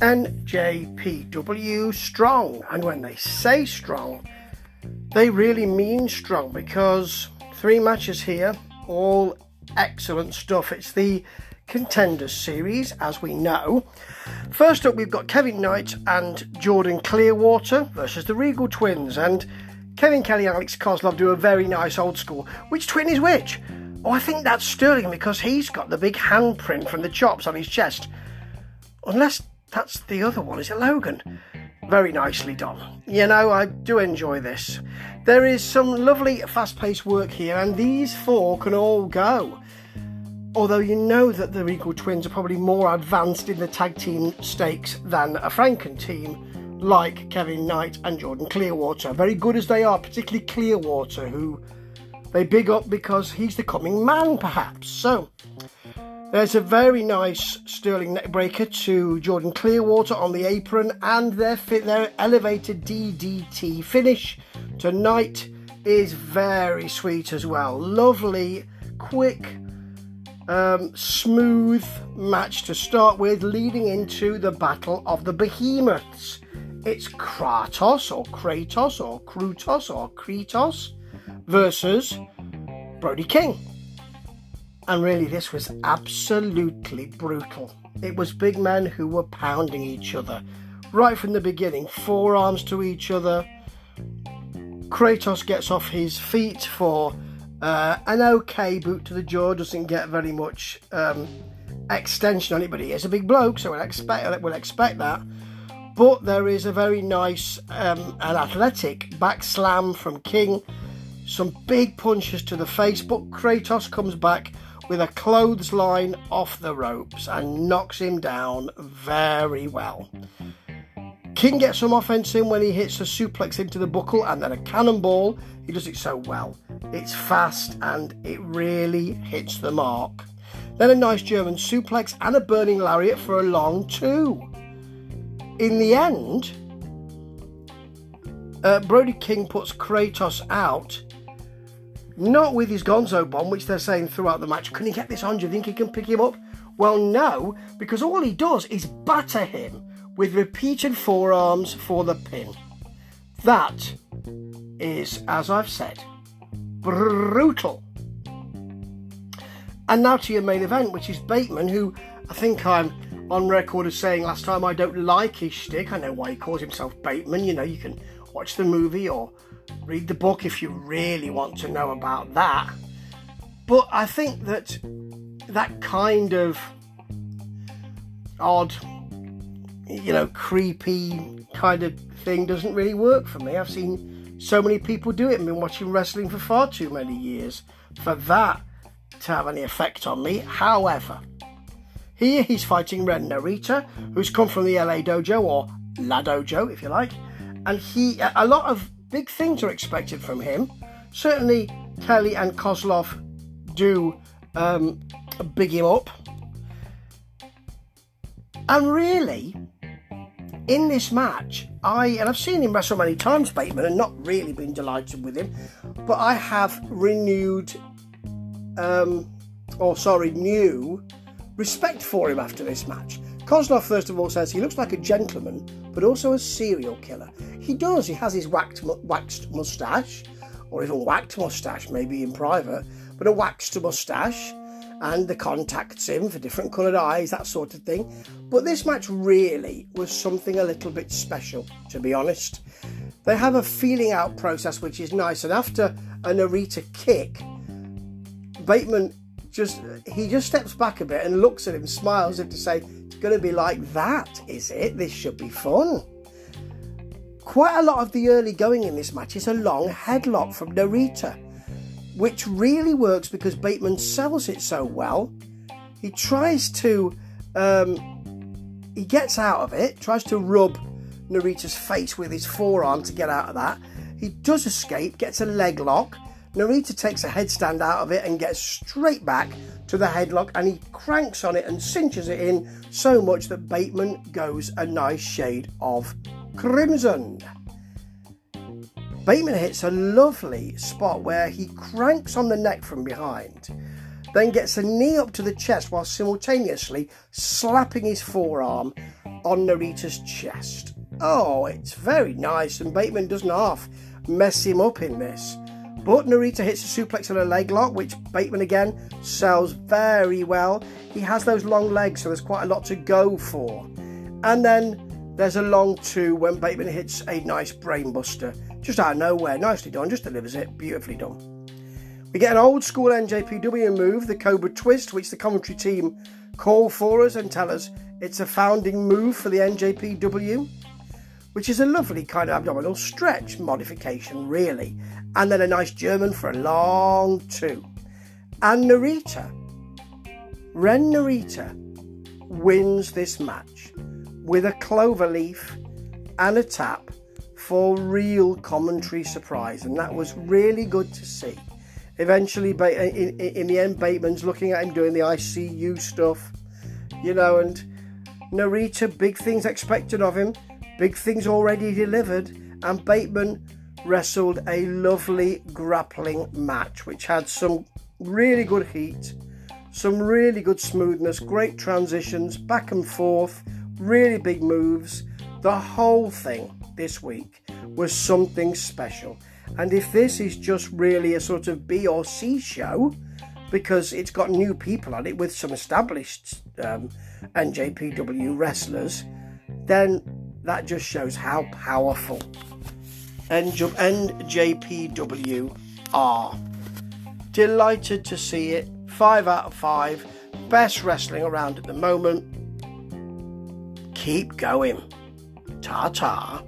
NJPW strong. And when they say strong, they really mean strong, because 3 matches here, all excellent stuff. It's the Contenders Series, as we know. First up, we've got Kevin Knight and Jordan Clearwater versus the Regal Twins, and Kevin Kelly and Alex Kozlov do a very nice old school "which twin is which?" Oh, I think that's Sterling, because he's got the big handprint from the chops on his chest. Unless that's the other one. Is it Logan? Very nicely done. You know, I do enjoy this. There is some lovely fast-paced work here, and these 4 can all go. Although you know that the Equal Twins are probably more advanced in the tag team stakes than a Franken team, like Kevin Knight and Jordan Clearwater. Very good as they are, particularly Clearwater, who they big up because he's the coming man, perhaps. So, there's a very nice Sterling neckbreaker to Jordan Clearwater on the apron, and their elevated DDT finish tonight is very sweet as well. Lovely, quick, smooth match to start with, leading into the Battle of the Behemoths. It's Kratos versus Brody King. And really, this was absolutely brutal. It was big men who were pounding each other right from the beginning, forearms to each other. Kratos gets off his feet for an okay boot to the jaw. Doesn't get very much extension on it, but he is a big bloke, so we'll expect that. But there is a very nice and athletic back slam from King. Some big punches to the face, but Kratos comes back with a clothesline off the ropes and knocks him down very well. King gets some offense in when he hits a suplex into the buckle and then a cannonball. He does it so well. It's fast and it really hits the mark. Then a nice German suplex and a burning lariat for a long 2. In the end, Brody King puts Kratos out, not with his gonzo bomb, which they're saying throughout the match. Can he get this on? Do you think he can pick him up? Well, no, because all he does is batter him with repeated forearms for the pin. That is, as I've said, brutal. And now to your main event, which is Bateman, who I think I'm on record as saying last time I don't like his shtick. I know why he calls himself Bateman. You know, you can watch the movie or read the book if you really want to know about that. But I think that kind of odd, you know, creepy kind of thing doesn't really work for me. I've seen so many people do it and been watching wrestling for far too many years for that to have any effect on me. However, here he's fighting Ren Narita, who's come from the LA Dojo, or La Dojo if you like, and a lot of big things are expected from him. Certainly Kelly and Kozlov do big him up. And really, in this match, I've seen him wrestle many times, Bateman, and not really been delighted with him, but I have new respect for him after this match. Kozlov, first of all, says he looks like a gentleman, but also a serial killer. He does. He has his waxed moustache, or even whacked moustache, maybe in private, but a waxed moustache, and the contacts in for different coloured eyes, that sort of thing. But this match really was something a little bit special, to be honest. They have a feeling out process, which is nice, and after a Narita kick, Bateman just steps back a bit and looks at him, smiles, as if to say, "It's going to be like that, is it? This should be fun." Quite a lot of the early going in this match is a long headlock from Narita, which really works because Bateman sells it so well. He tries to, he gets out of it, tries to rub Narita's face with his forearm to get out of that. He does escape, gets a leg lock. Narita takes a headstand out of it and gets straight back to the headlock, and he cranks on it and cinches it in so much that Bateman goes a nice shade of crimson. Bateman hits a lovely spot where he cranks on the neck from behind, then gets a knee up to the chest while simultaneously slapping his forearm on Narita's chest. Oh, it's very nice, and Bateman doesn't half mess him up in this. But Narita hits a suplex and a leg lock, which Bateman again sells very well. He has those long legs, so there's quite a lot to go for. And then there's a long two when Bateman hits a nice brainbuster, just out of nowhere. Nicely done, just delivers it, beautifully done. We get an old school NJPW move, the Cobra Twist, which the commentary team call for us and tell us it's a founding move for the NJPW, which is a lovely kind of abdominal stretch modification, really. And then a nice German for a long two. And Narita, Ren Narita, wins this match with a clover leaf and a tap for real commentary surprise. And that was really good to see. Eventually, in the end, Bateman's looking at him doing the ICU stuff, you know, and Narita, big things expected of him. Big things already delivered, and Bateman wrestled a lovely grappling match which had some really good heat, some really good smoothness, great transitions, back and forth, really big moves. The whole thing this week was something special. And if this is just really a sort of B or C show, because it's got new people on it with some established NJPW wrestlers, then that just shows how powerful NJPW are. Delighted to see it. 5 out of 5. Best wrestling around at the moment. Keep going. Ta-ta.